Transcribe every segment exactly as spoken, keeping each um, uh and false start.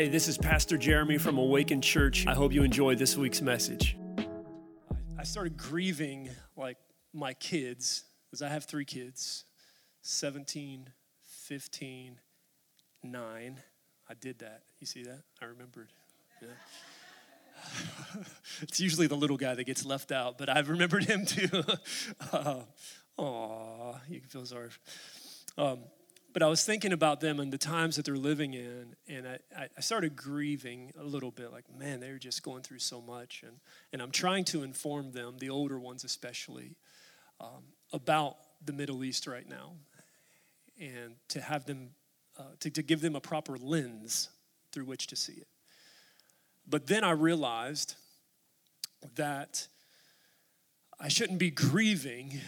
Hey, this is Pastor Jeremy from Awaken Church. I hope you enjoy this week's message. I started grieving like my kids, because I have three kids, seventeen, fifteen, nine. I did that. You see that? I remembered. Yeah. It's usually the little guy that gets left out, but I've remembered him too. uh, aw, you can feel sorry. Um, but I was thinking about them and the times that they're living in, and I, I started grieving a little bit, like, man, they're just going through so much. And, and I'm trying to inform them, the older ones especially, um, about the Middle East right now, and to have them, uh, to, to give them a proper lens through which to see it. But then I realized that I shouldn't be grieving,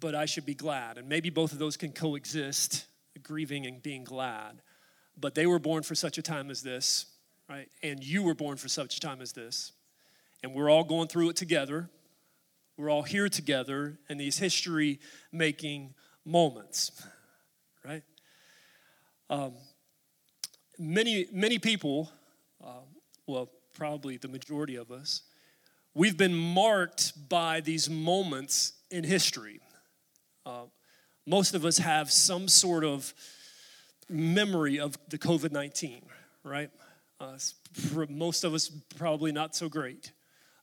but I should be glad. And maybe both of those can coexist, grieving and being glad. But they were born for such a time as this, right? And you were born for such a time as this. And we're all going through it together. We're all here together in these history-making moments, right? Um, many, many people... Uh, well, probably the majority of us, we've been marked by these moments in history. Uh, most of us have some sort of memory of the COVID nineteen, right? Uh, for most of us, probably not so great.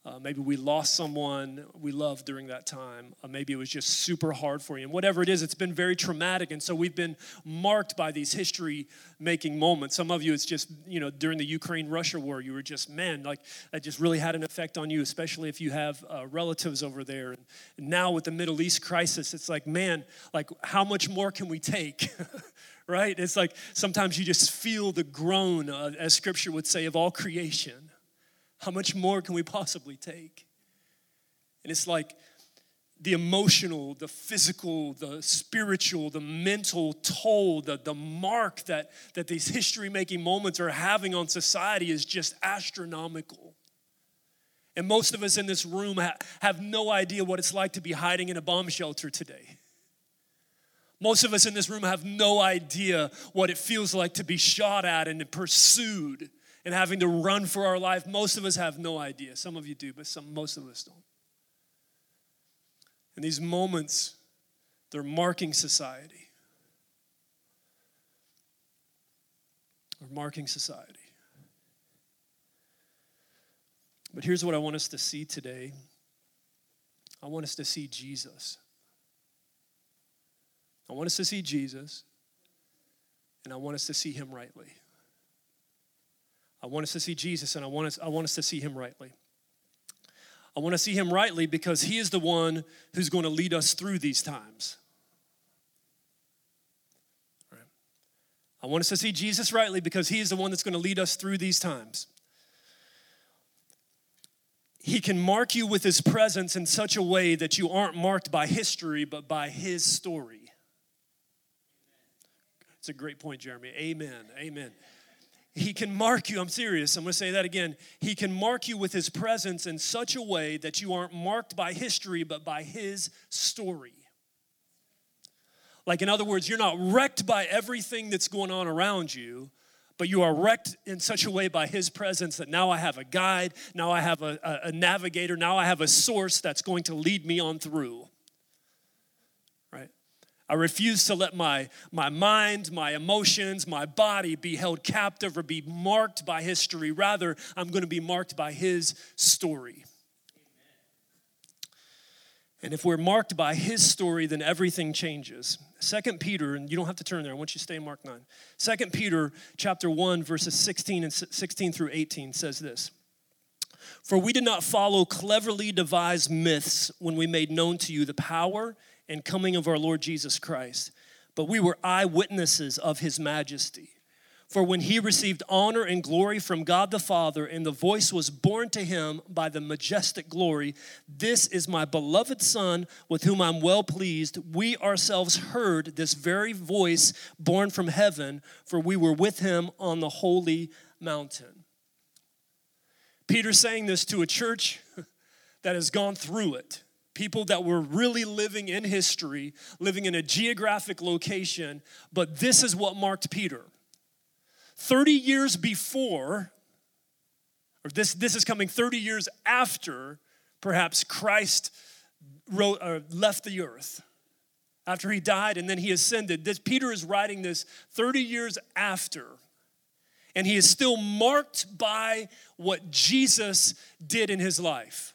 Uh, maybe we lost someone we loved during that time. Uh, maybe it was just super hard for you. And whatever it is, it's been very traumatic. And so we've been marked by these history-making moments. Some of you, it's just, you know, during the Ukraine-Russia war, you were just, man, like, that just really had an effect on you, especially if you have uh, relatives over there. And now with the Middle East crisis, it's like, man, like, how much more can we take? Right? It's like sometimes you just feel the groan, uh, as Scripture would say, of all creation. How much more can we possibly take? And it's like the emotional, the physical, the spiritual, the mental toll, the, the mark that, that these history-making moments are having on society is just astronomical. And most of us in this room ha- have no idea what it's like to be hiding in a bomb shelter today. Most of us in this room have no idea what it feels like to be shot at and pursued and having to run for our life. Most of us have no idea. Some of you do, but some, most of us don't. And these moments, they're marking society. They're marking society. But here's what I want us to see today. I want us to see Jesus. I want us to see Jesus, and I want us to see him rightly. I want us to see Jesus, and I want us, I want us to see him rightly. I want to see him rightly because he is the one who's going to lead us through these times. All right. I want us to see Jesus rightly because he is the one that's going to lead us through these times. He can mark you with his presence in such a way that you aren't marked by history, but by his story. It's a great point, Jeremy. Amen. Amen. He can mark you, I'm serious, I'm going to say that again. He can mark you with his presence in such a way that you aren't marked by history, but by his story. Like, in other words, you're not wrecked by everything that's going on around you, but you are wrecked in such a way by his presence that now I have a guide, now I have a, a, a navigator, now I have a source that's going to lead me on through. I refuse to let my, my mind, my emotions, my body be held captive or be marked by history. Rather, I'm going to be marked by his story. Amen. And if we're marked by his story, then everything changes. Second Peter, and you don't have to turn there. I want you to stay in Mark nine. Second Peter chapter one, verses sixteen and sixteen through eighteen says this. For we did not follow cleverly devised myths when we made known to you the power and coming of our Lord Jesus Christ, but we were eyewitnesses of his majesty. For when he received honor and glory from God the Father, and the voice was borne to him by the majestic glory, this is my beloved Son, with whom I'm well pleased. We ourselves heard this very voice borne from heaven, for we were with him on the holy mountain. Peter saying this to a church that has gone through it. People that were really living in history, living in a geographic location, but this is what marked Peter. thirty years before, or this, this is coming thirty years after, perhaps, Christ wrote, or left the earth, after he died and then he ascended. This, Peter is writing this thirty years after, and he is still marked by what Jesus did in his life.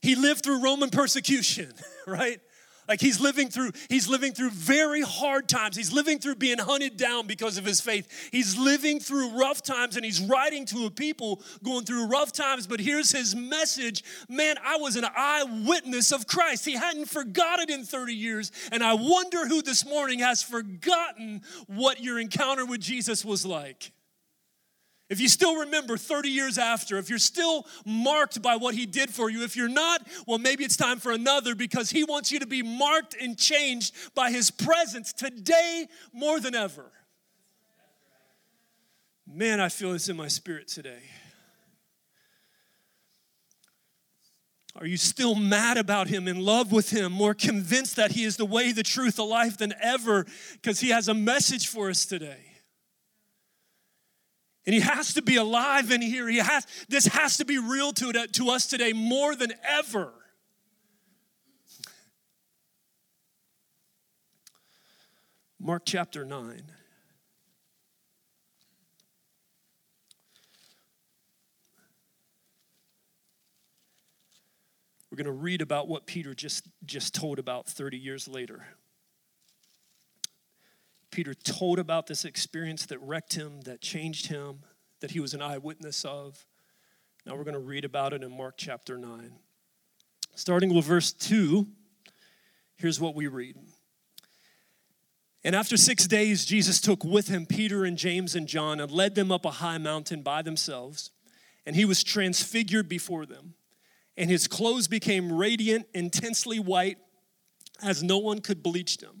He lived through Roman persecution, right? Like he's living through, he's living through very hard times. He's living through being hunted down because of his faith. He's living through rough times, and he's writing to a people going through rough times. But here's his message. Man, I was an eyewitness of Christ. He hadn't forgotten in thirty years. And I wonder who this morning has forgotten what your encounter with Jesus was like. If you still remember thirty years after, if you're still marked by what he did for you, if you're not, well, maybe it's time for another, because he wants you to be marked and changed by his presence today more than ever. Man, I feel this in my spirit today. Are you still mad about him, in love with him, more convinced that he is the way, the truth, the life than ever? Because he has a message for us today. And he has to be alive in here. He has, this has to be real to, it, to us today more than ever. Mark chapter nine. We're going to read about what Peter just, just told about thirty years later. Peter told about this experience that wrecked him, that changed him, that he was an eyewitness of. Now we're going to read about it in Mark chapter nine. Starting with verse two, here's what we read. And after six days, Jesus took with him Peter and James and John and led them up a high mountain by themselves. And he was transfigured before them. And his clothes became radiant, intensely white, as no one could bleach them.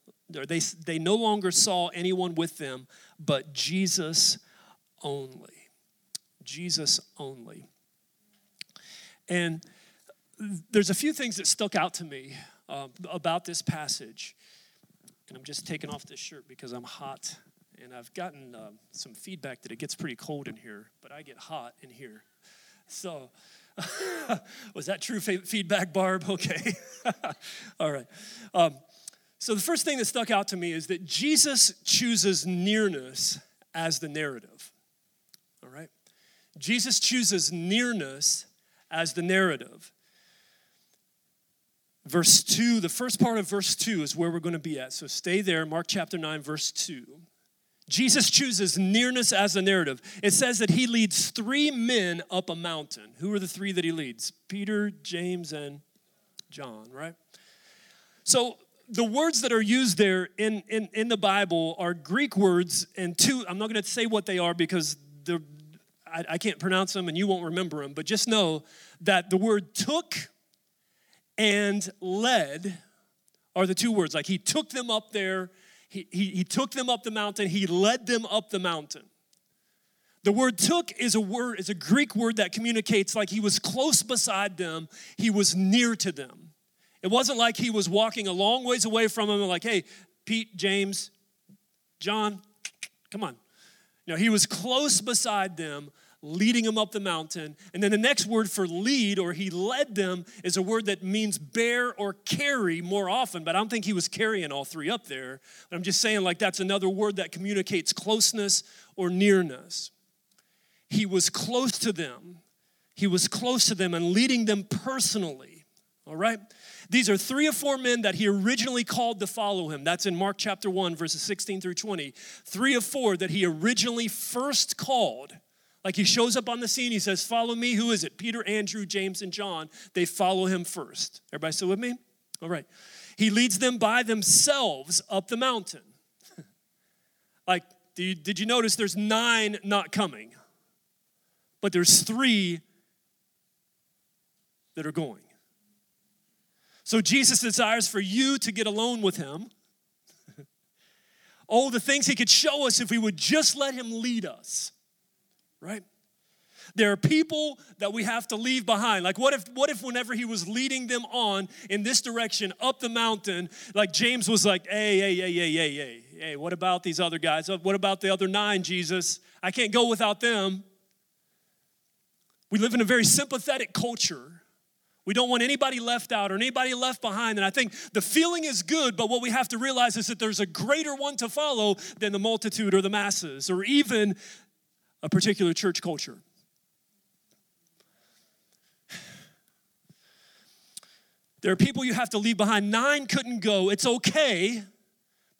They, they no longer saw anyone with them, but Jesus only. Jesus only. And there's a few things that stuck out to me uh, about this passage. And I'm just taking off this shirt because I'm hot. And I've gotten uh, some feedback that it gets pretty cold in here, but I get hot in here. So was that true f- feedback, Barb? Okay. All right. Um So the first thing that stuck out to me is that Jesus chooses nearness as the narrative, all right? Jesus chooses nearness as the narrative. Verse two, the first part of verse two is where we're going to be at. So stay there, Mark chapter nine, verse two. Jesus chooses nearness as the narrative. It says that he leads three men up a mountain. Who are the three that he leads? Peter, James, and John, right? So the words that are used there in, in, in the Bible are Greek words, and two, I'm not going to say what they are because the I, I can't pronounce them and you won't remember them, but just know that the word took and led are the two words. Like he took them up there, he, he, he took them up the mountain, he led them up the mountain. The word took is a word, is a Greek word that communicates like he was close beside them, he was near to them. It wasn't like he was walking a long ways away from him and like, hey, Pete, James, John, come on. No, he was close beside them, leading them up the mountain. And then the next word for lead, or he led them, is a word that means bear or carry more often. But I don't think he was carrying all three up there. But I'm just saying, like, that's another word that communicates closeness or nearness. He was close to them. He was close to them and leading them personally, all right? These are three or four men that he originally called to follow him. That's in Mark chapter one, verses sixteen through twenty. Three or four that he originally first called. Like he shows up on the scene, he says, follow me. Who is it? Peter, Andrew, James, and John. They follow him first. Everybody still with me? All right. He leads them by themselves up the mountain. Like Did you notice there's nine not coming? But there's three that are going. So Jesus desires for you to get alone with him. All the things he could show us if we would just let him lead us, right? There are people that we have to leave behind. Like what if what if whenever he was leading them on in this direction, up the mountain, like James was like, hey, hey, hey, hey, hey, hey, hey, what about these other guys? What about the other nine, Jesus? I can't go without them. We live in a very sympathetic culture. We don't want anybody left out or anybody left behind. And I think the feeling is good, but what we have to realize is that there's a greater one to follow than the multitude or the masses or even a particular church culture. There are people you have to leave behind. Nine couldn't go. It's okay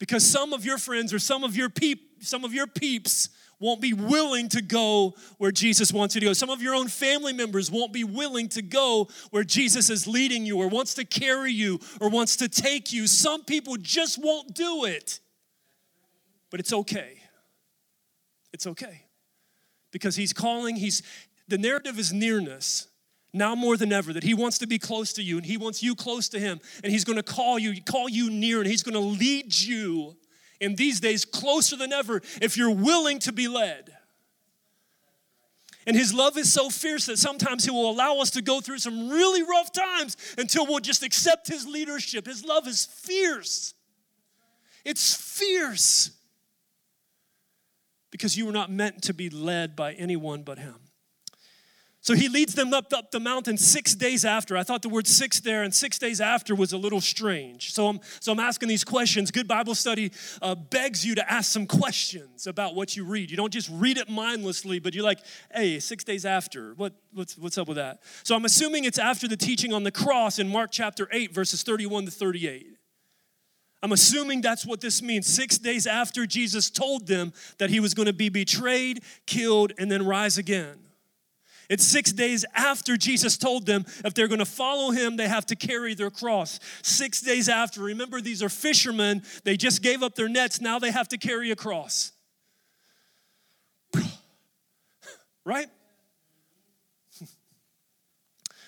because some of your friends or some of your peep, some of your peeps won't be willing to go where Jesus wants you to go. Some of your own family members won't be willing to go where Jesus is leading you or wants to carry you or wants to take you. Some people just won't do it. But it's okay. It's okay. Because he's calling, he's the narrative is nearness. Now more than ever, that he wants to be close to you and he wants you close to him, and he's going to call you, call you near, and he's going to lead you in these days closer than ever if you're willing to be led. And his love is so fierce that sometimes he will allow us to go through some really rough times until we'll just accept his leadership. His love is fierce. It's fierce because you were not meant to be led by anyone but him. So he leads them up, up the mountain six days after. I thought the word six there and six days after was a little strange. So I'm, so I'm asking these questions. Good Bible study uh, begs you to ask some questions about what you read. You don't just read it mindlessly, but you're like, hey, six days after. What what's what's up with that? So I'm assuming it's after the teaching on the cross in Mark chapter eight, verses thirty-one to thirty-eight. I'm assuming that's what this means. Six days after Jesus told them that he was going to be betrayed, killed, and then rise again. It's six days after Jesus told them if they're going to follow him, they have to carry their cross. Six days after. Remember, these are fishermen. They just gave up their nets. Now they have to carry a cross. Right?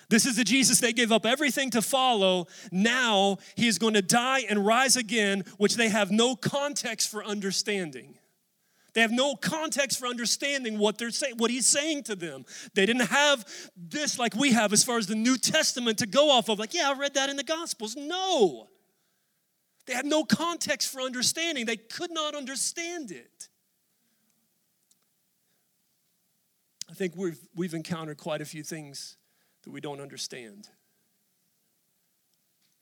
This is the Jesus they gave up everything to follow. Now he is going to die and rise again, which they have no context for understanding. They have no context for understanding what they're saying, what he's saying to them. They didn't have this like we have as far as the New Testament to go off of. Like, yeah, I read that in the Gospels. No. They had no context for understanding. They could not understand it. I think we've we've encountered quite a few things that we don't understand.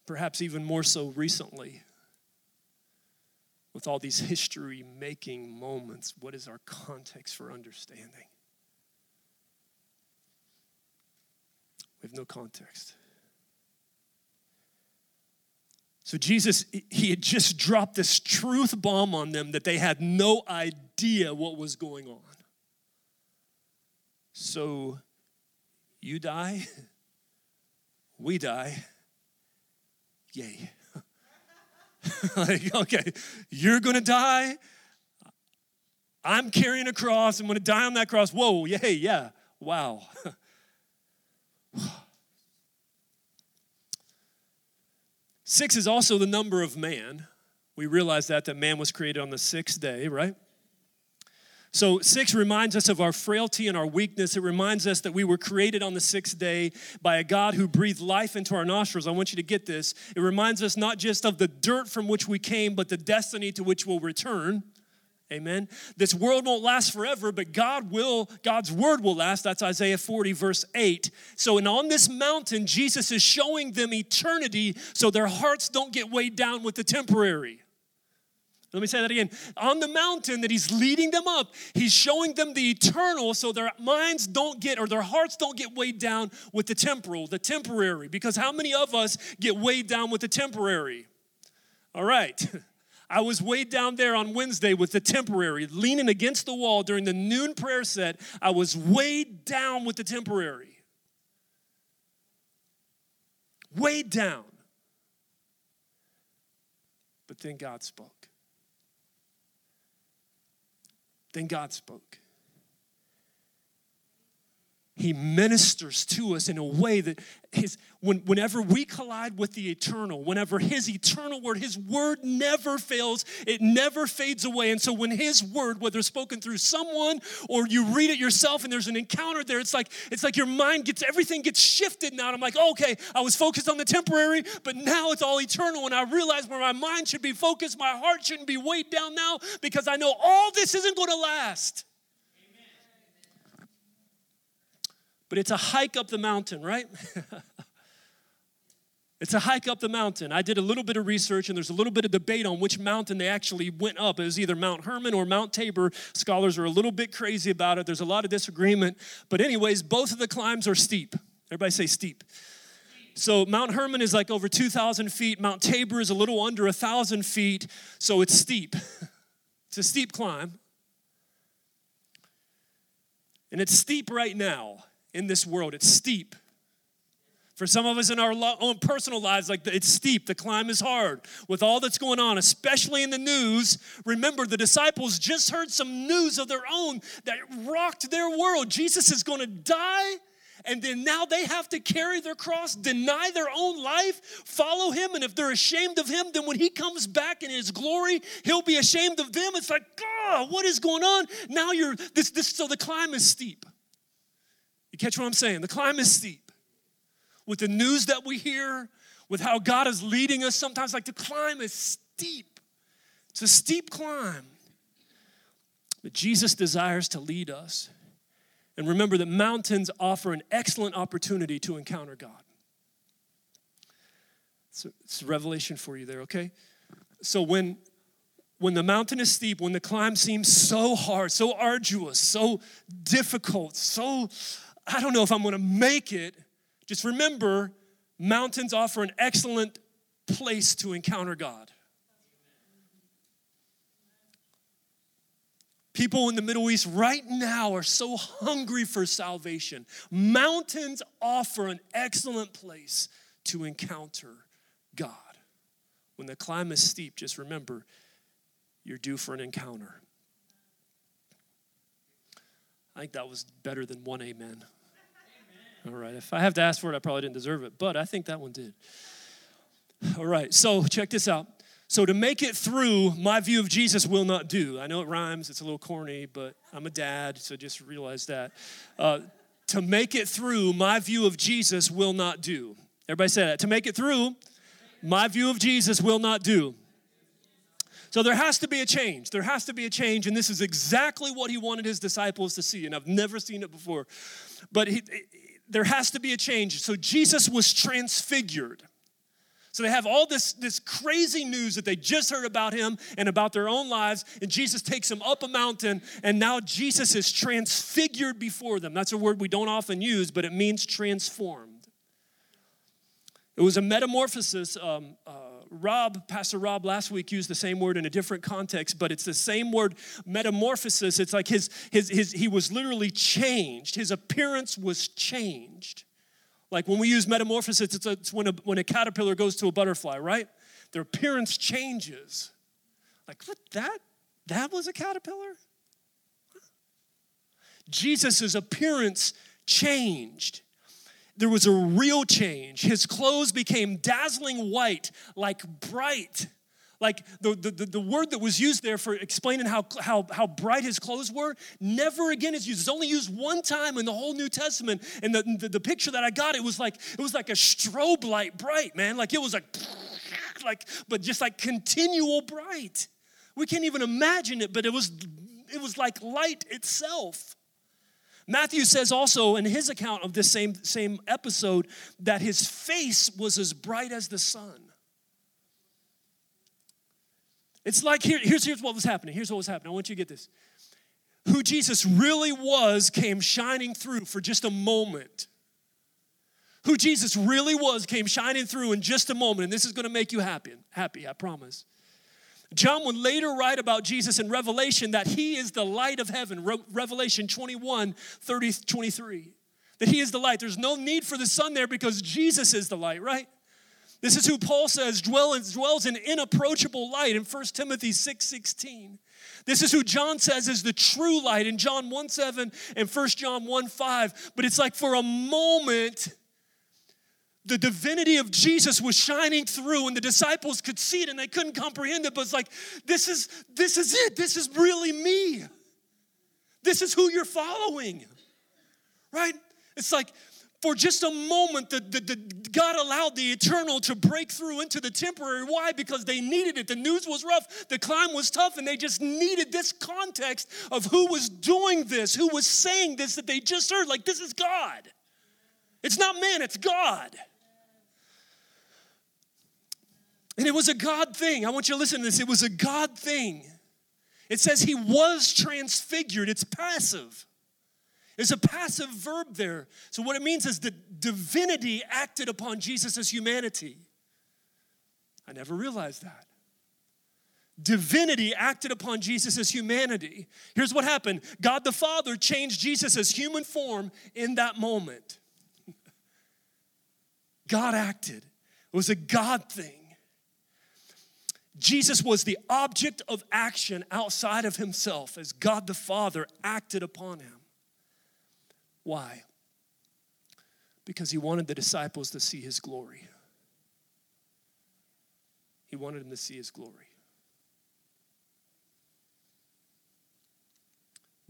Perhaps even more so recently. With all these history-making moments, what is our context for understanding? We have no context. So Jesus, he had just dropped this truth bomb on them that they had no idea what was going on. So you die, we die, yay. Like, okay, you're going to die. I'm carrying a cross. I'm going to die on that cross. Whoa, yay, yeah, wow. Six is also the number of man. We realize that, that man was created on the sixth day, right? So six reminds us of our frailty and our weakness. It reminds us that we were created on the sixth day by a God who breathed life into our nostrils. I want you to get this. It reminds us not just of the dirt from which we came, but the destiny to which we'll return. Amen. This world won't last forever, but God will, God's word will last. That's Isaiah forty, verse eight. So, and on this mountain, Jesus is showing them eternity so their hearts don't get weighed down with the temporary. Let me say that again. On the mountain that he's leading them up, he's showing them the eternal so their minds don't get, or their hearts don't get weighed down with the temporal, the temporary. Because how many of us get weighed down with the temporary? All right. I was weighed down there on Wednesday with the temporary, leaning against the wall during the noon prayer set. I was weighed down with the temporary. Weighed down. But then God spoke. Then God spoke. He ministers to us in a way that his, when, whenever we collide with the eternal, whenever his eternal word, his word never fails, it never fades away. And so when his word, whether spoken through someone or you read it yourself and there's an encounter there, it's like it's like your mind gets, everything gets shifted now. And I'm like, oh, okay, I was focused on the temporary, but now it's all eternal. And I realize where my mind should be focused, my heart shouldn't be weighed down now because I know all this isn't going to last. But it's a hike up the mountain, right? It's a hike up the mountain. I did a little bit of research, and there's a little bit of debate on which mountain they actually went up. It was either Mount Hermon or Mount Tabor. Scholars are a little bit crazy about it. There's a lot of disagreement. But anyways, both of the climbs are steep. Everybody say steep. So Mount Hermon is like over two thousand feet. Mount Tabor is a little under one thousand feet, so it's steep. It's a steep climb. And it's steep right now. In this world, it's steep. For some of us in our lo- own personal lives, like the, it's steep. The climb is hard. With all that's going on, especially in the news, remember the disciples just heard some news of their own that rocked their world. Jesus is going to die, and then now they have to carry their cross, deny their own life, follow him, and if they're ashamed of him, then when he comes back in his glory, he'll be ashamed of them. It's like, God, what is going on? Now you're, this, this, so the climb is steep. You catch what I'm saying? The climb is steep. With the news that we hear, with how God is leading us sometimes, like the climb is steep. It's a steep climb. But Jesus desires to lead us. And remember that mountains offer an excellent opportunity to encounter God. So it's a revelation for you there, okay? So when, when the mountain is steep, when the climb seems so hard, so arduous, so difficult, so... I don't know if I'm going to make it. Just remember, mountains offer an excellent place to encounter God. People in the Middle East right now are so hungry for salvation. Mountains offer an excellent place to encounter God. When the climb is steep, just remember, you're due for an encounter. I think that was better than one amen. Amen. All right, if I have to ask for it, I probably didn't deserve it, but I think that one did. All right, so check this out. So to make it through, my view of Jesus will not do. I know it rhymes, it's a little corny, but I'm a dad, so just realize that. Uh, to make it through, my view of Jesus will not do. Everybody say that. To make it through, my view of Jesus will not do. So there has to be a change. There has to be a change, and this is exactly what he wanted his disciples to see, and I've never seen it before. But he, it, there has to be a change. So Jesus was transfigured. So they have all this, this crazy news that they just heard about him and about their own lives, and Jesus takes them up a mountain, and now Jesus is transfigured before them. That's a word we don't often use, but it means transformed. It was a metamorphosis. Um, uh, Rob, Pastor Rob last week used the same word in a different context, but it's the same word, metamorphosis. It's like his, his, his, he was literally changed. His appearance was changed. Like when we use metamorphosis, it's, a, it's when, a, when a caterpillar goes to a butterfly, right? Their appearance changes. Like, what, that, that was a caterpillar? Jesus' appearance changed. There was a real change. His clothes became dazzling white, like bright. Like the, the, the word that was used there for explaining how, how, how bright his clothes were never again is used. It's only used one time in the whole New Testament. And the, the, the picture that I got, it was like it was like a strobe light bright, man. Like it was like, like, but just like continual bright. We can't even imagine it, but it was it was like light itself. Matthew says also in his account of this same, same episode that his face was as bright as the sun. It's like, here, here's, here's what was happening. Here's what was happening. I want you to get this. Who Jesus really was came shining through for just a moment. Who Jesus really was came shining through in just a moment. And this is going to make you happy, happy, I promise. John would later write about Jesus in Revelation that he is the light of heaven. Re- Revelation twenty-one, thirty, twenty-three. That he is the light. There's no need for the sun there because Jesus is the light, right? This is who Paul says dwells, dwells in inapproachable light in First Timothy six sixteen. This is who John says is the true light in John one seven and First John one five. But it's like for a moment, the divinity of Jesus was shining through and the disciples could see it and they couldn't comprehend it. But it's like, this is, this is it. This is really me. This is who you're following, right? It's like for just a moment, the, the, the, God allowed the eternal to break through into the temporary. Why? Because they needed it. The news was rough. The climb was tough, and they just needed this context of who was doing this, who was saying this that they just heard. Like, this is God. It's not man, it's God. And it was a God thing. I want you to listen to this. It was a God thing. It says he was transfigured. It's passive. There's a passive verb there. So what it means is that divinity acted upon Jesus' humanity. I never realized that. Divinity acted upon Jesus' humanity. Here's what happened. God the Father changed Jesus' human form in that moment. God acted. It was a God thing. Jesus was the object of action outside of himself as God the Father acted upon him. Why? Because he wanted the disciples to see his glory. He wanted them to see his glory.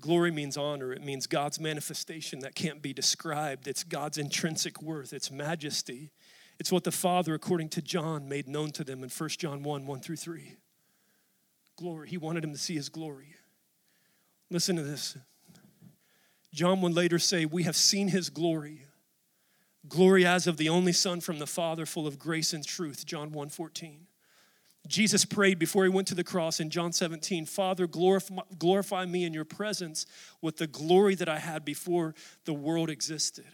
Glory means honor. It means God's manifestation that can't be described. It's God's intrinsic worth. It's majesty. It's what the Father, according to John, made known to them in First John one, one through three. Glory. He wanted them to see his glory. Listen to this. John would later say, we have seen his glory, glory as of the only Son from the Father, full of grace and truth, John one fourteen. Jesus prayed before he went to the cross in John seventeen, Father, glorify, glorify me in your presence with the glory that I had before the world existed.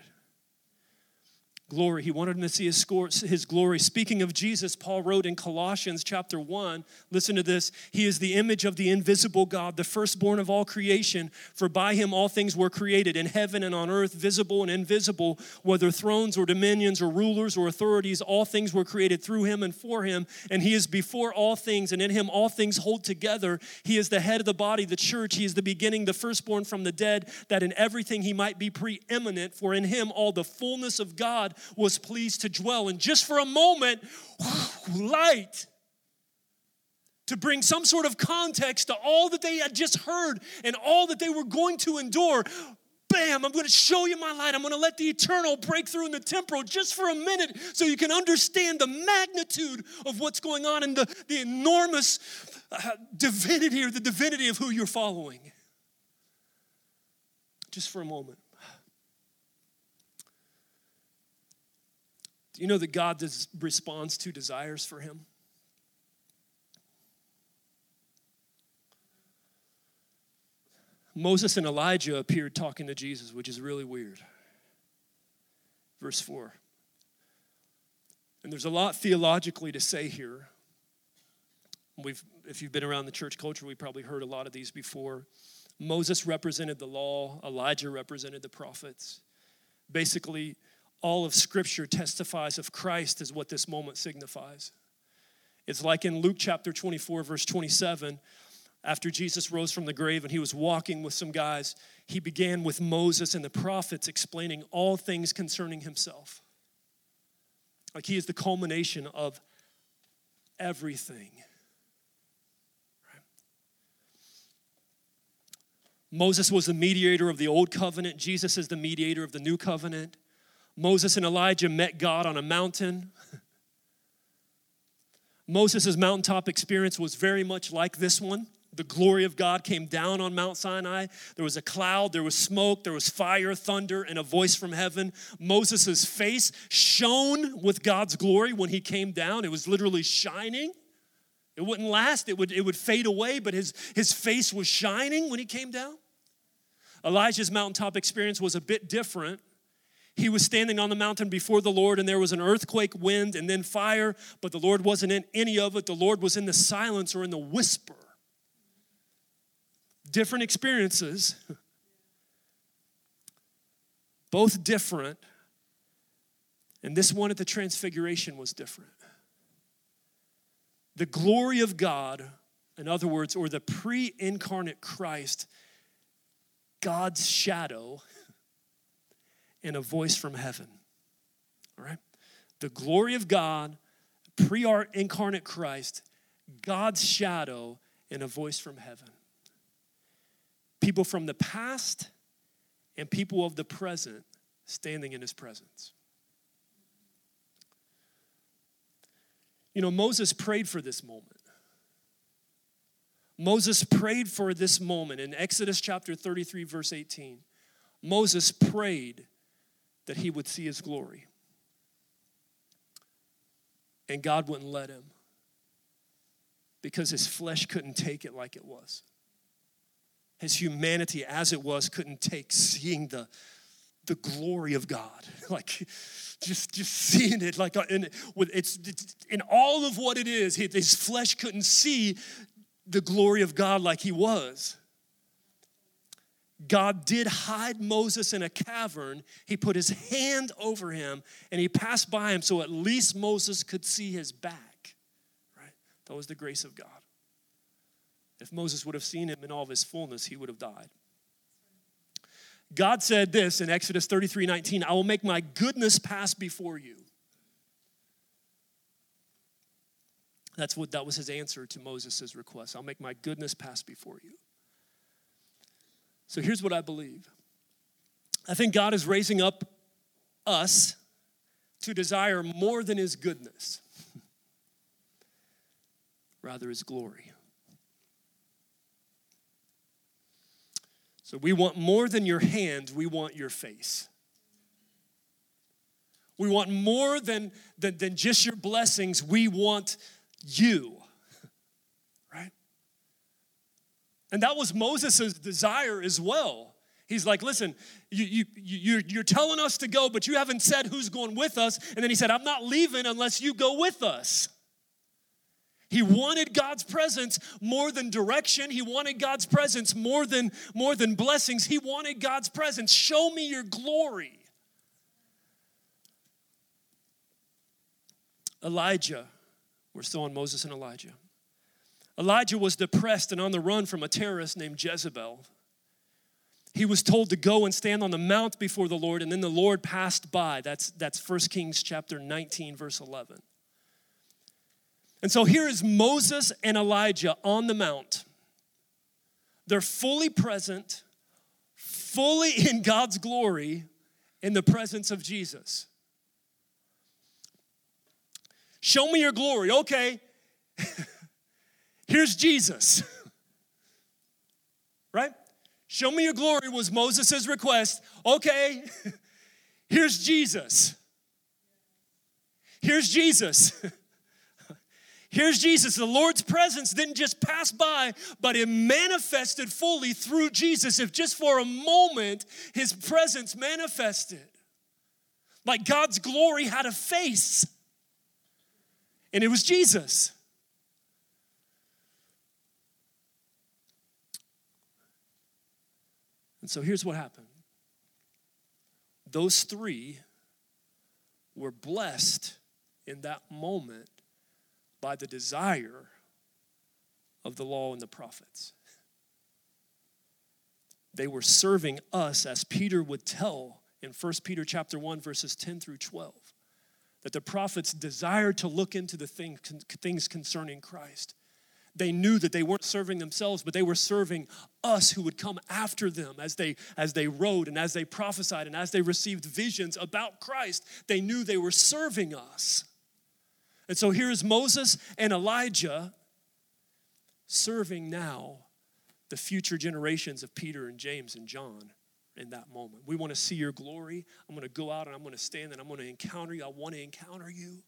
Glory. He wanted him to see his, his glory. Speaking of Jesus, Paul wrote in Colossians chapter one, listen to this, he is the image of the invisible God, the firstborn of all creation, for by him all things were created in heaven and on earth, visible and invisible, whether thrones or dominions or rulers or authorities, all things were created through him and for him, and he is before all things, and in him all things hold together. He is the head of the body, the church. He is the beginning, the firstborn from the dead, that in everything he might be preeminent, for in him all the fullness of God was pleased to dwell. And just for a moment, light to bring some sort of context to all that they had just heard and all that they were going to endure. Bam, I'm going to show you my light. I'm going to let the eternal break through in the temporal just for a minute so you can understand the magnitude of what's going on and the, the enormous uh, divinity or the divinity of who you're following. Just for a moment. You know that God does, responds to desires for him? Moses and Elijah appeared talking to Jesus, which is really weird. Verse four. And there's a lot theologically to say here. We've, if you've been around the church culture, we've probably heard a lot of these before. Moses represented the law. Elijah represented the prophets. Basically, all of Scripture testifies of Christ is what this moment signifies. It's like in Luke chapter twenty-four, verse twenty-seven, after Jesus rose from the grave and he was walking with some guys, he began with Moses and the prophets explaining all things concerning himself. Like he is the culmination of everything. Right? Moses was the mediator of the old covenant. Jesus is the mediator of the new covenant. Moses and Elijah met God on a mountain. Moses' mountaintop experience was very much like this one. The glory of God came down on Mount Sinai. There was a cloud, there was smoke, there was fire, thunder, and a voice from heaven. Moses' face shone with God's glory when he came down. It was literally shining. It wouldn't last, it would, it would fade away, but his, his face was shining when he came down. Elijah's mountaintop experience was a bit different. He was standing on the mountain before the Lord, and there was an earthquake, wind, and then fire, but the Lord wasn't in any of it. The Lord was in the silence or in the whisper. Different experiences, both different, and this one at the Transfiguration was different. The glory of God In other words, or the pre-incarnate Christ, God's shadow and a voice from heaven. All right? The glory of God, pre-incarnate Christ, God's shadow and a voice from heaven. People from the past and people of the present standing in his presence. You know, Moses prayed for this moment. Moses prayed for this moment. In Exodus chapter thirty-three, verse eighteen, Moses prayed that he would see his glory. And God wouldn't let him because his flesh couldn't take it like it was. His humanity as it was couldn't take seeing the the glory of God, like just just seeing it, like in, with it's, it's in all of what it is. His flesh couldn't see the glory of God like he was. God did hide Moses in a cavern. He put his hand over him and he passed by him so at least Moses could see his back, right? That was the grace of God. If Moses would have seen him in all of his fullness, he would have died. God said this in Exodus thirty-three, nineteen, I will make my goodness pass before you. That's what, that was his answer to Moses' request. I'll make my goodness pass before you. So here's what I believe. I think God is raising up us to desire more than his goodness, rather his glory. So we want more than your hand, we want your face. We want more than, than, than just your blessings, we want you, right? And that was Moses' desire as well. He's like, listen, you, you, you're, you're telling us to go, but you haven't said who's going with us. And then he said, I'm not leaving unless you go with us. He wanted God's presence more than direction. He wanted God's presence more than, more than blessings. He wanted God's presence. Show me your glory. Elijah. We're still on Moses and Elijah. Elijah was depressed and on the run from a terrorist named Jezebel. He was told to go and stand on the mount before the Lord, and then the Lord passed by. That's, that's First Kings chapter nineteen, verse eleven. And so here is Moses and Elijah on the mount. They're fully present, fully in God's glory, in the presence of Jesus. Show me your glory. Okay, here's Jesus, right? Show me your glory was Moses' request. Okay, here's Jesus. Here's Jesus. Here's Jesus. The Lord's presence didn't just pass by, but it manifested fully through Jesus. If just for a moment, his presence manifested. Like God's glory had a face. And it was Jesus. And so here's what happened. Those three were blessed in that moment by the desire of the law and the prophets. They were serving us, as Peter would tell in First Peter chapter one, verses ten through twelve. That the prophets desired to look into the thing, things concerning Christ. They knew that they weren't serving themselves, but they were serving us who would come after them as they, as they rode and as they prophesied and as they received visions about Christ. They knew they were serving us. And so here is Moses and Elijah serving now the future generations of Peter and James and John. In that moment, we want to see your glory. I'm going to go out and I'm going to stand and I'm going to encounter you. I want to encounter you.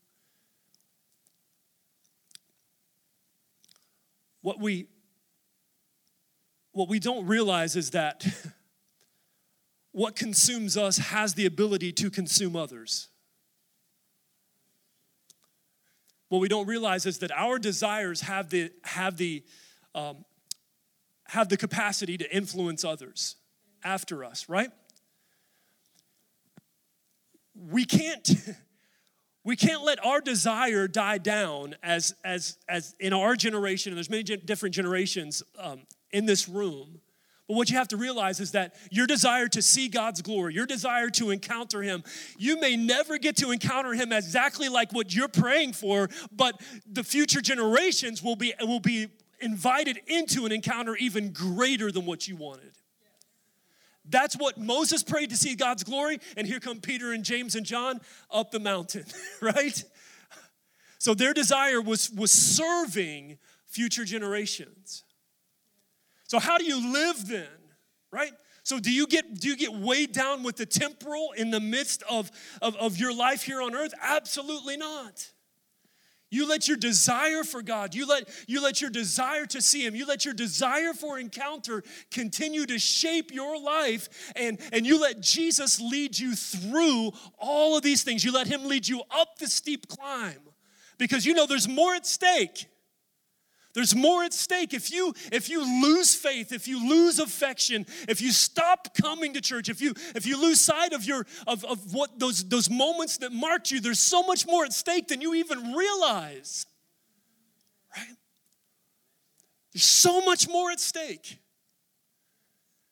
What we, what we don't realize is that what consumes us has the ability to consume others. What we don't realize is that our desires have the have the um, have the capacity to influence others. After us, right? We can't, We can't let our desire die down as, as, as in our generation, and there's many different generations um, in this room. But what you have to realize is that your desire to see God's glory, your desire to encounter him, you may never get to encounter him exactly like what you're praying for, but the future generations will be, will be invited into an encounter even greater than what you wanted. That's what Moses prayed to see God's glory, and here come Peter and James and John up the mountain, right? So their desire was, was serving future generations. So how do you live then, right? So do you get do you get weighed down with the temporal in the midst of, of, of your life here on earth? Absolutely not. You let your desire for God, you let, you let your desire to see him, you let your desire for encounter continue to shape your life, and, and you let Jesus lead you through all of these things. You let him lead you up the steep climb, because you know there's more at stake. There's more at stake. If you if you lose faith, if you lose affection, if you stop coming to church, if you if you lose sight of your of, of what those those moments that marked you, there's so much more at stake than you even realize. Right? There's so much more at stake.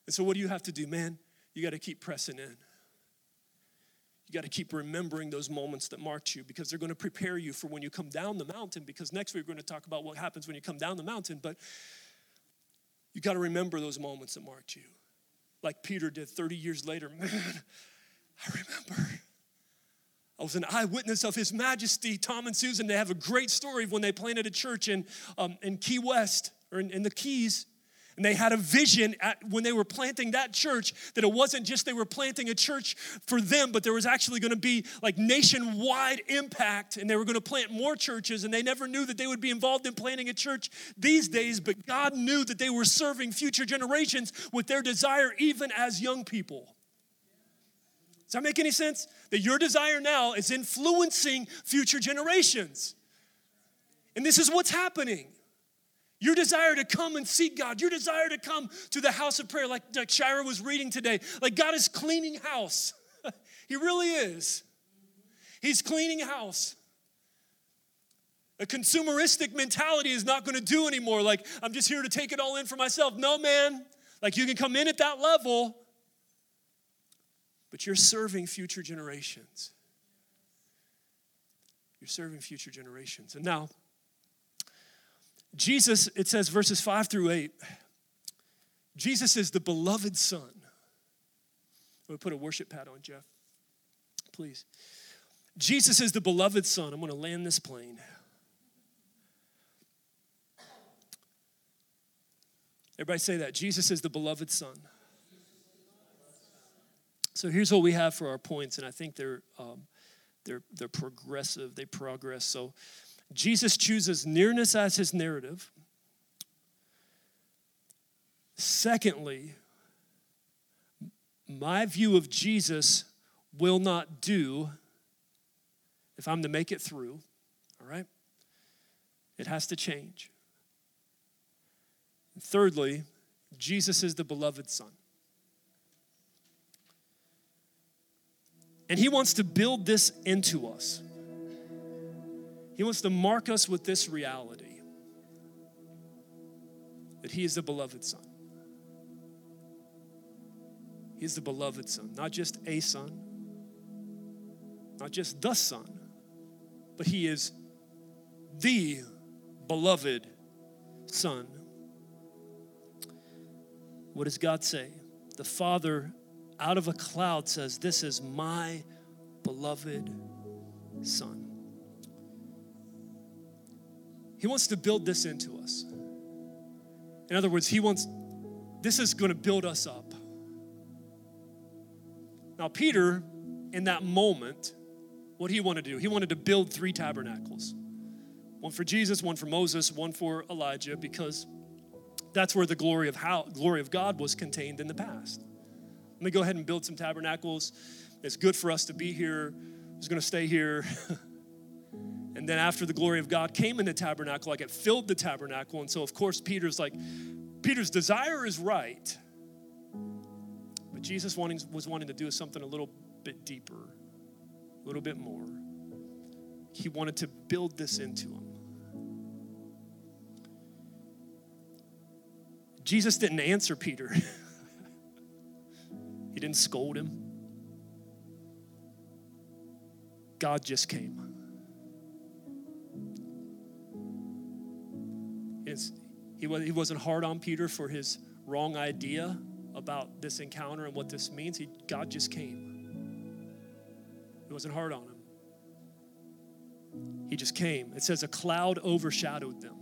And so what do you have to do, man? You got to keep pressing in. You got to keep remembering those moments that marked you, because they're going to prepare you for when you come down the mountain, because next week we're going to talk about what happens when you come down the mountain. But you got to remember those moments that marked you. Like Peter did thirty years later, man, I remember. I was an eyewitness of his majesty. Tom and Susan, they have a great story of when they planted a church in, um, in Key West, or in, in the Keys. And they had a vision at, when they were planting that church, that it wasn't just they were planting a church for them, but there was actually going to be like nationwide impact, and they were going to plant more churches, and they never knew that they would be involved in planting a church these days, but God knew that they were serving future generations with their desire even as young people. Does that make any sense? That your desire now is influencing future generations. And this is what's happening. Your desire to come and seek God, your desire to come to the house of prayer, like, like Shira was reading today. Like, God is cleaning house. He really is. He's cleaning house. A consumeristic mentality is not going to do anymore. Like, I'm just here to take it all in for myself. No, man. Like, you can come in at that level, but you're serving future generations. You're serving future generations. And now, Jesus, it says verses five through eight, Jesus is the beloved son. I'm going to put a worship pad on, Jeff, please. Jesus is the beloved son. I'm going to land this plane. Everybody say that. Jesus is the beloved son. So here's what we have for our points, and I think they're um, they're they're progressive. They progress. So Jesus chooses nearness as his narrative. Secondly, my view of Jesus will not do if I'm to make it through, all right? It has to change. And thirdly, Jesus is the beloved son. And he wants to build this into us. He wants to mark us with this reality, that he is the beloved son. He is the beloved son, not just a son, not just the son, but he is the beloved son. What does God say? The Father out of a cloud says, "This is my beloved son." He wants to build this into us. In other words, he wants, this is going to build us up. Now, Peter, in that moment, what he wanted to do, he wanted to build three tabernacles. One for Jesus, one for Moses, one for Elijah, because that's where the glory of how, glory of God was contained in the past. Let me go ahead and build some tabernacles. It's good for us to be here. It's going to stay here. And then after the glory of God came in the tabernacle, like it filled the tabernacle. And so, of course, Peter's like, Peter's desire is right. But Jesus wanting, was wanting to do something a little bit deeper, a little bit more. He wanted to build this into him. Jesus didn't answer Peter. He didn't scold him. God just came. It's, he, was, he wasn't hard on Peter for his wrong idea about this encounter and what this means. He, God just came. It wasn't hard on him. He just came. It says a cloud overshadowed them.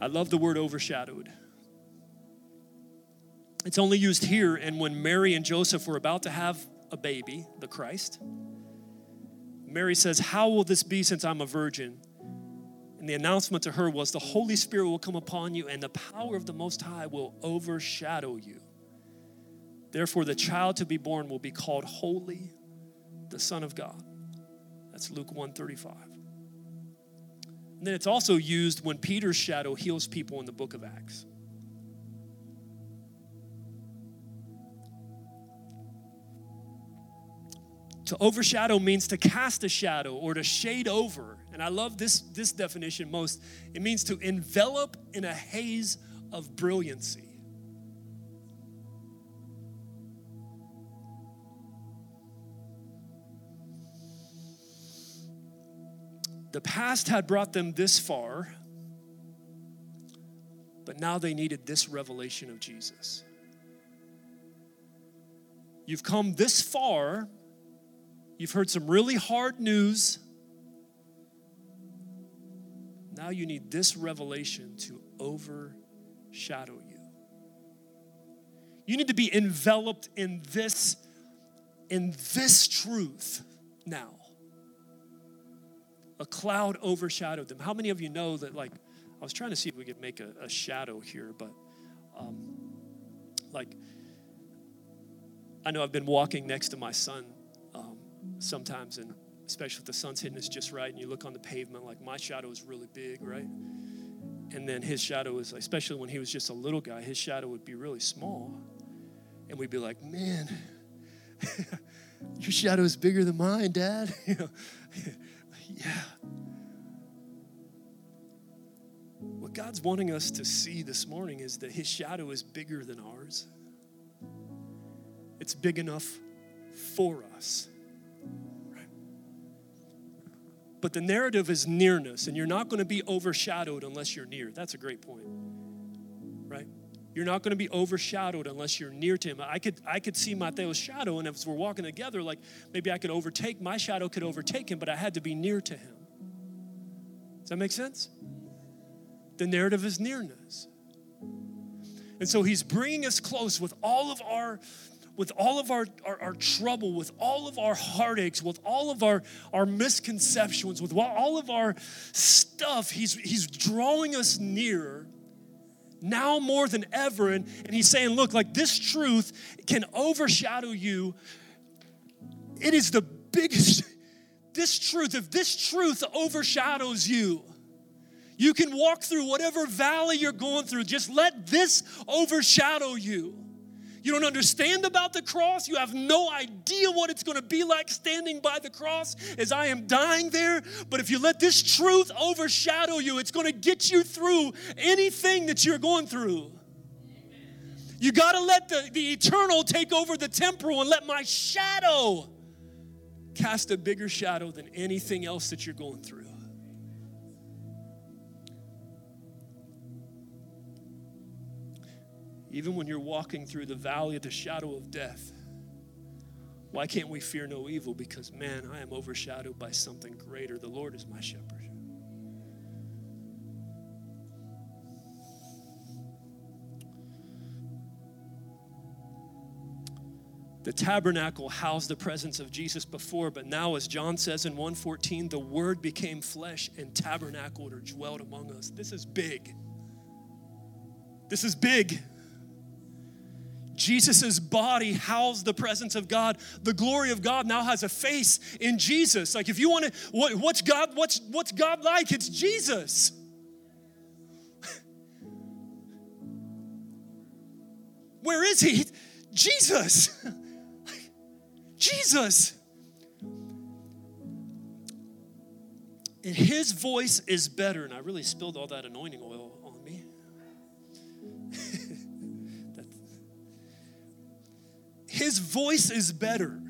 I love the word overshadowed. It's only used here, and when Mary and Joseph were about to have a baby, the Christ, Mary says, "How will this be since I'm a virgin?" And the announcement to her was, "The Holy Spirit will come upon you, and the power of the Most High will overshadow you. Therefore, the child to be born will be called Holy, the Son of God." That's Luke one thirty-five. And then it's also used when Peter's shadow heals people in the book of Acts. To overshadow means to cast a shadow or to shade over. And I love this, this definition most. It means to envelop in a haze of brilliancy. The past had brought them this far, but now they needed this revelation of Jesus. You've come this far. You've heard some really hard news. Now you need this revelation to overshadow you. You need to be enveloped in this, in this truth now. A cloud overshadowed them. How many of you know that, like, I was trying to see if we could make a, a shadow here, but, um, like, I know I've been walking next to my son um, sometimes, and especially if the sun's hitting us just right, and you look on the pavement, like, my shadow is really big, right? And then his shadow is, especially when he was just a little guy, his shadow would be really small, and we'd be like, "Man, your shadow is bigger than mine, Dad." You know. Yeah. What God's wanting us to see this morning is that his shadow is bigger than ours. It's big enough for us. Right? But the narrative is nearness, and you're not going to be overshadowed unless you're near. That's a great point. Right? You're not going to be overshadowed unless you're near to him. I could I could see Mateo's shadow, and as we're walking together, like, maybe I could overtake, my shadow could overtake him, but I had to be near to him. Does that make sense? The narrative is nearness. And so he's bringing us close with all of our, with all of our, our, our trouble, with all of our heartaches, with all of our, our misconceptions, with all of our stuff. He's, he's drawing us nearer now more than ever, and, and he's saying, look, like, this truth can overshadow you. It is the biggest, this truth, if this truth overshadows you, you can walk through whatever valley you're going through. Just let this overshadow you. You don't understand about the cross. You have no idea what it's going to be like standing by the cross as I am dying there. But if you let this truth overshadow you, it's going to get you through anything that you're going through. Amen. You got to let the, the eternal take over the temporal and let my shadow cast a bigger shadow than anything else that you're going through. Even when you're walking through the valley of the shadow of death, why can't we fear no evil? Because, man, I am overshadowed by something greater. The Lord is my shepherd. The tabernacle housed the presence of Jesus before, but now, as John says in one fourteen, the Word became flesh and tabernacled or dwelled among us. This is big. This is big. Jesus' body housed the presence of God. The glory of God now has a face in Jesus. Like, if you want to, what, what's God, what's, what's God like? It's Jesus. Where is he? Jesus. Jesus. And his voice is better. And I really spilled all that anointing oil on me. His voice is better.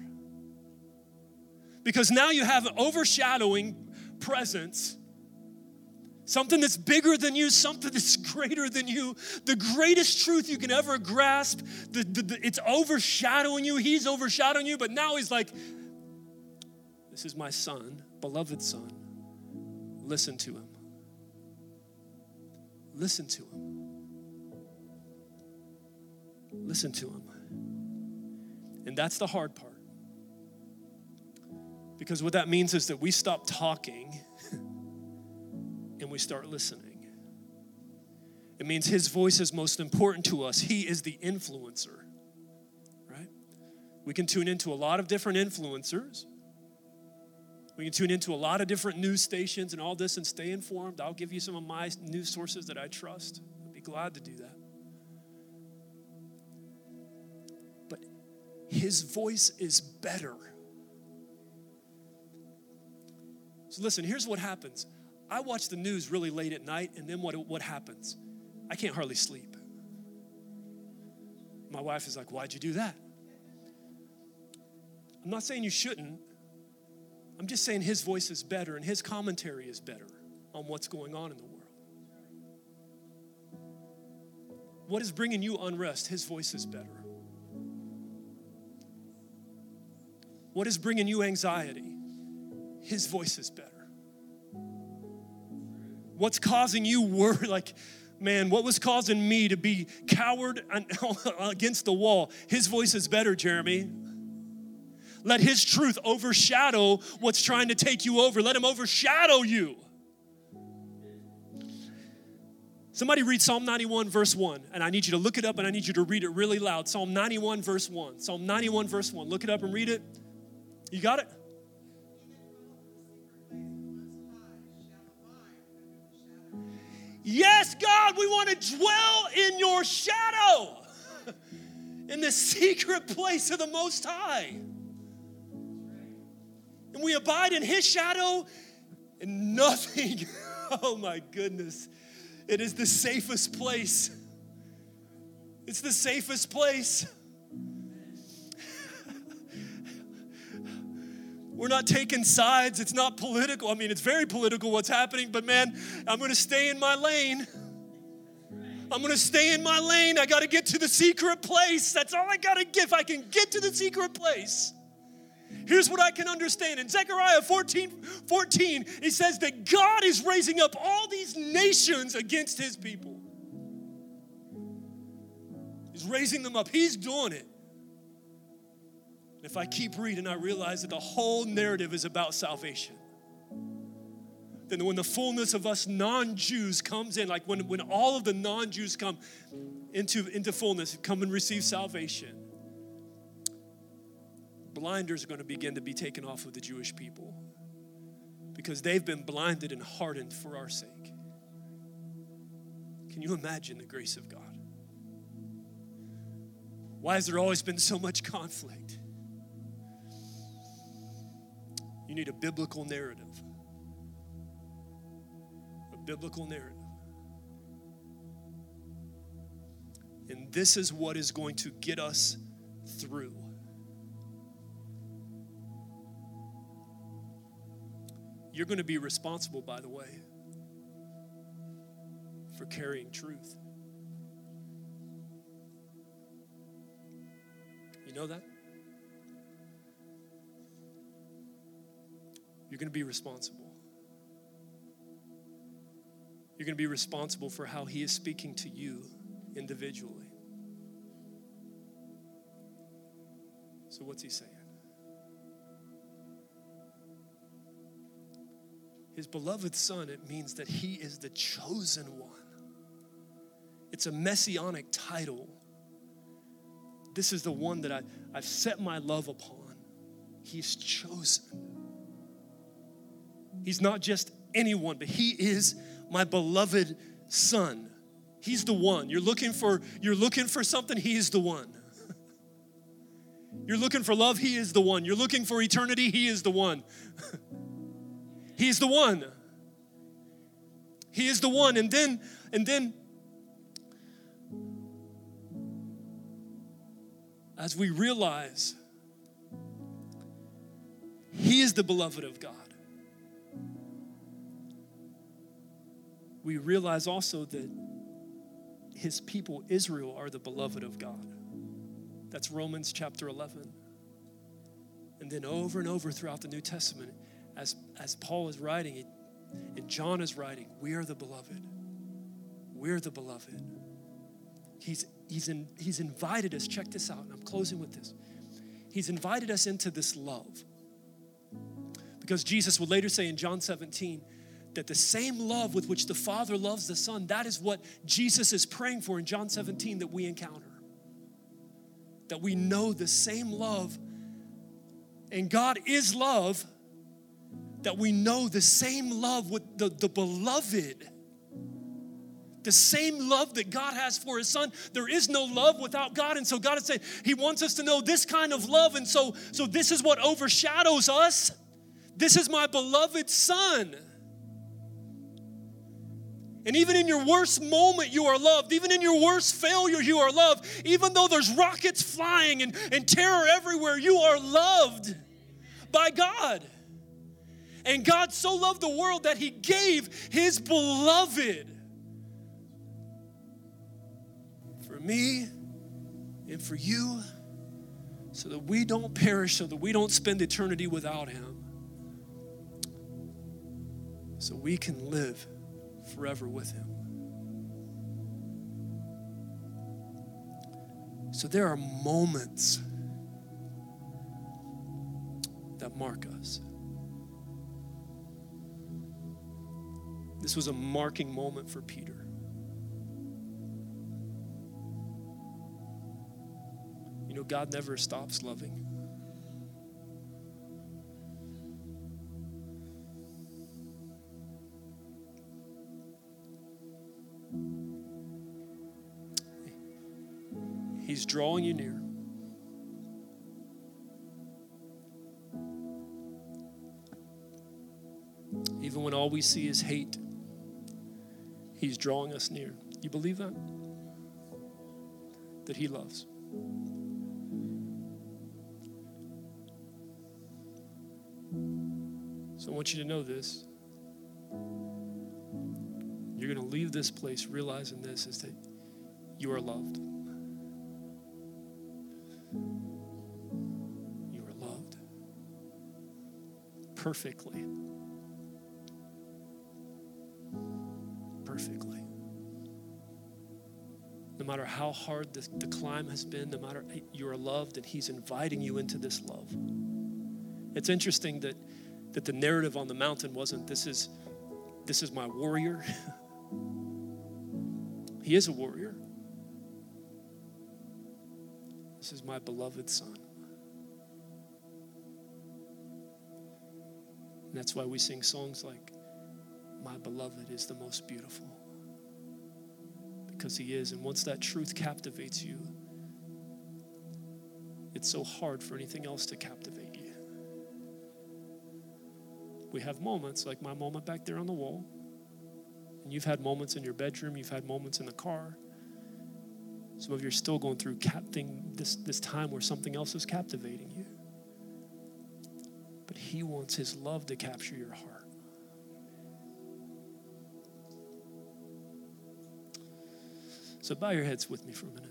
Because now you have an overshadowing presence. Something that's bigger than you, something that's greater than you, the greatest truth you can ever grasp. The, the, the, it's overshadowing you. He's overshadowing you. But now he's like, this is my son, beloved son. Listen to him. Listen to him. Listen to him. And that's the hard part. Because what that means is that we stop talking and we start listening. It means his voice is most important to us. He is the influencer, right? We can tune into a lot of different influencers. We can tune into a lot of different news stations and all this and stay informed. I'll give you some of my news sources that I trust. I'd be glad to do that. But his voice is better. So listen, here's what happens. I watch the news really late at night, and then what, what happens? I can't hardly sleep. My wife is like, why'd you do that? I'm not saying you shouldn't. I'm just saying his voice is better and his commentary is better on what's going on in the world. What is bringing you unrest? His voice is better. What is bringing you anxiety? His voice is better. What's causing you worry? Like, man, what was causing me to be cowered against the wall? His voice is better, Jeremy. Let his truth overshadow what's trying to take you over. Let him overshadow you. Somebody read Psalm ninety-one, verse one, and I need you to look it up and I need you to read it really loud. Psalm ninety-one, verse one. Psalm ninety-one, verse one. Look it up and read it. You got it? Yes, God, we want to dwell in your shadow, in the secret place of the Most High. And we abide in his shadow and nothing, oh my goodness, it is the safest place. It's the safest place. We're not taking sides. It's not political. I mean, it's very political what's happening, but man, I'm going to stay in my lane. I'm going to stay in my lane. I got to get to the secret place. That's all I got to get. If I can get to the secret place, here's what I can understand. In Zechariah fourteen fourteen, it says that God is raising up all these nations against his people. He's raising them up. He's doing it. If I keep reading, I realize that the whole narrative is about salvation. Then when the fullness of us non-Jews comes in, like when, when all of the non-Jews come into, into fullness, come and receive salvation, blinders are going to begin to be taken off of the Jewish people because they've been blinded and hardened for our sake. Can you imagine the grace of God? Why has there always been so much conflict? You need a biblical narrative. A biblical narrative. And this is what is going to get us through. You're going to be responsible, by the way, for carrying truth. You know that? You're going to be responsible. You're going to be responsible for how he is speaking to you individually. So what's he saying? His beloved son, it means that he is the chosen one. It's a messianic title. This is the one that I, I've set my love upon. He's chosen. He's not just anyone, but he is my beloved son. He's the one. You're looking for, you're looking for something, he is the one. You're looking for love, he is the one. You're looking for eternity, he is the one. He's the one. He is the one. And then, and then as we realize he is the beloved of God, we realize also that his people, Israel, are the beloved of God. That's Romans chapter eleven. And then over and over throughout the New Testament, as, as Paul is writing and John is writing, we are the beloved. We're the beloved. He's, he's, in, he's invited us, check this out, and I'm closing with this. He's invited us into this love. Because Jesus would later say in John seventeen, that the same love with which the Father loves the Son, that is what Jesus is praying for in John seventeen that we encounter. That we know the same love, and God is love, that we know the same love with the, the beloved. The same love that God has for his Son. There is no love without God. And so God is saying, he wants us to know this kind of love. And so, so this is what overshadows us. This is my beloved Son. And even in your worst moment, you are loved. Even in your worst failure, you are loved. Even though there's rockets flying and, and terror everywhere, you are loved by God. And God so loved the world that he gave his beloved for me and for you, so that we don't perish, so that we don't spend eternity without him, so we can live forever with him. So there are moments that mark us. This was a marking moment for Peter. You know, God never stops loving. He's drawing you near. Even when all we see is hate, he's drawing us near. You believe that? That he loves. So I want you to know this. You're going to leave this place realizing this, is that you are loved. Perfectly. Perfectly. No matter how hard the, the climb has been, no matter, you are loved, and he's inviting you into this love. It's interesting that, that the narrative on the mountain wasn't, this is, this is my warrior. He is a warrior. This is my beloved Son. And that's why we sing songs like, my beloved is the most beautiful. Because he is. And once that truth captivates you, it's so hard for anything else to captivate you. We have moments like my moment back there on the wall. And you've had moments in your bedroom. You've had moments in the car. Some of you are still going through capting this, this time where something else is captivating you. But he wants his love to capture your heart. So bow your heads with me for a minute.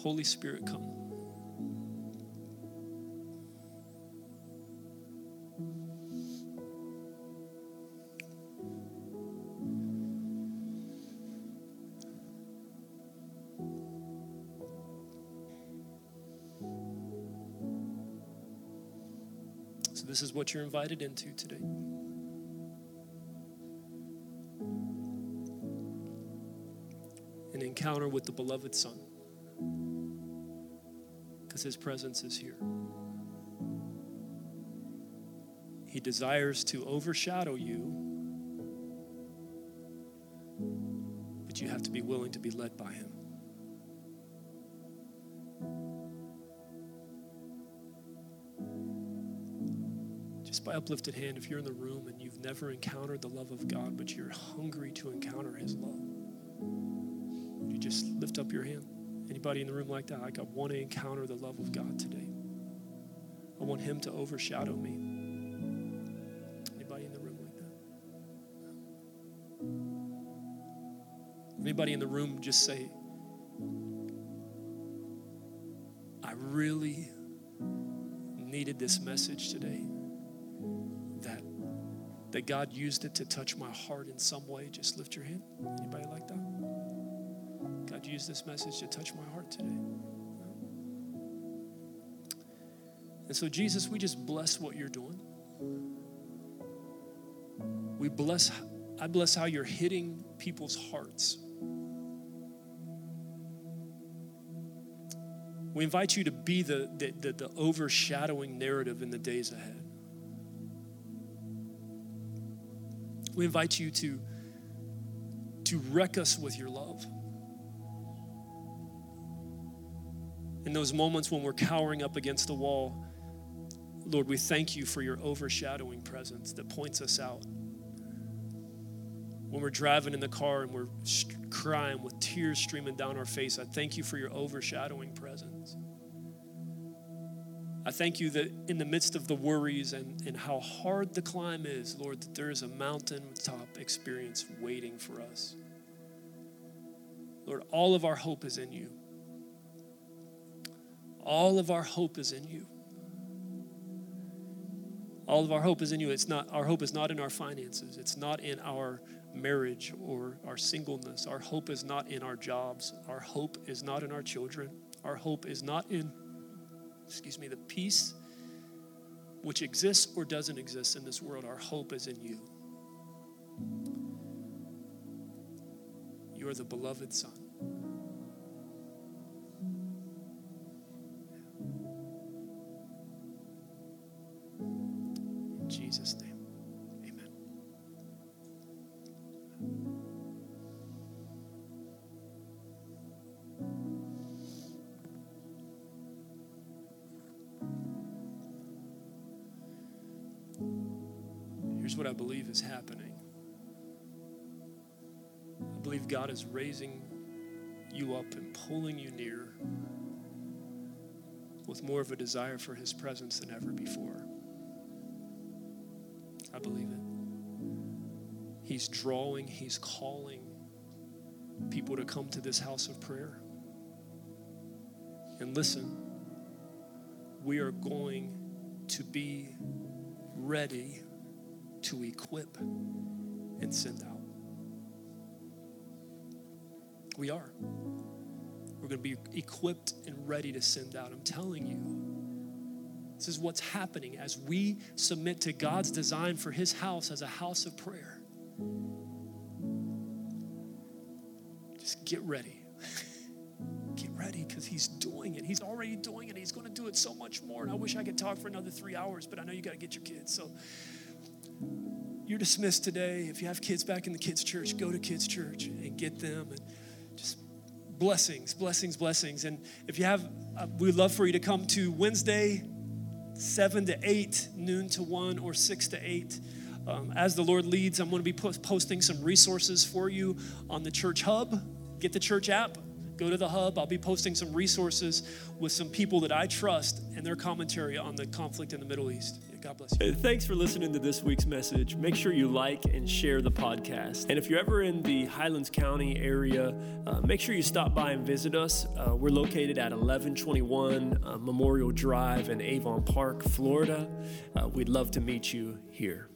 Holy Spirit, come. This is what you're invited into today. An encounter with the beloved Son. because his presence is here. He desires to overshadow you, but you have to be willing to be led by him. Just by uplifted hand, if you're in the room and you've never encountered the love of God, but you're hungry to encounter his love, you just lift up your hand. Anybody in the room like that? Like, I want to encounter the love of God today. I want him to overshadow me. Anybody in the room like that? Anybody in the room just say, I really needed this message today. That, that God used it to touch my heart in some way. Just lift your hand. Anybody like that? God, use this message to touch my heart today. And so, Jesus, we just bless what you're doing. We bless, I bless how you're hitting people's hearts. We invite you to be the, the, the, the overshadowing narrative in the days ahead. We invite you to, to wreck us with your love. In those moments when we're cowering up against the wall, Lord, we thank you for your overshadowing presence that points us out. When we're driving in the car and we're st- crying with tears streaming down our face, I thank you for your overshadowing presence. I thank you that in the midst of the worries and, and how hard the climb is, Lord, that there is a mountaintop experience waiting for us. Lord, all of our hope is in you. All of our hope is in you. All of our hope is in you. It's not, our hope is not in our finances. It's not in our marriage or our singleness. Our hope is not in our jobs. Our hope is not in our children. Our hope is not in, excuse me, the peace which exists or doesn't exist in this world. Our hope is in you. You are the beloved Son. What I believe is happening. I believe God is raising you up and pulling you near with more of a desire for his presence than ever before. I believe it. He's drawing, he's calling people to come to this house of prayer. And listen, we are going to be ready to equip and send out. We are. We're going to be equipped and ready to send out. I'm telling you, this is what's happening as we submit to God's design for his house as a house of prayer. Just get ready. Get ready, because he's doing it. He's already doing it. He's going to do it so much more. And I wish I could talk for another three hours, but I know you got to get your kids. So you're dismissed today. If you have kids back in the kids' church, go to kids' church and get them. And just blessings, blessings, blessings. And if you have, uh, we'd love for you to come to Wednesday, seven to eight, noon to one, or six to eight. Um, as the Lord leads, I'm going to be po- posting some resources for you on the Church Hub. Get the Church app. Go to the Hub. I'll be posting some resources with some people that I trust and their commentary on the conflict in the Middle East. God bless you. Thanks for listening to this week's message. Make sure you like and share the podcast. And if you're ever in the Highlands County area, uh, make sure you stop by and visit us. Uh, we're located at eleven twenty-one uh, Memorial Drive in Avon Park, Florida. Uh, we'd love to meet you here.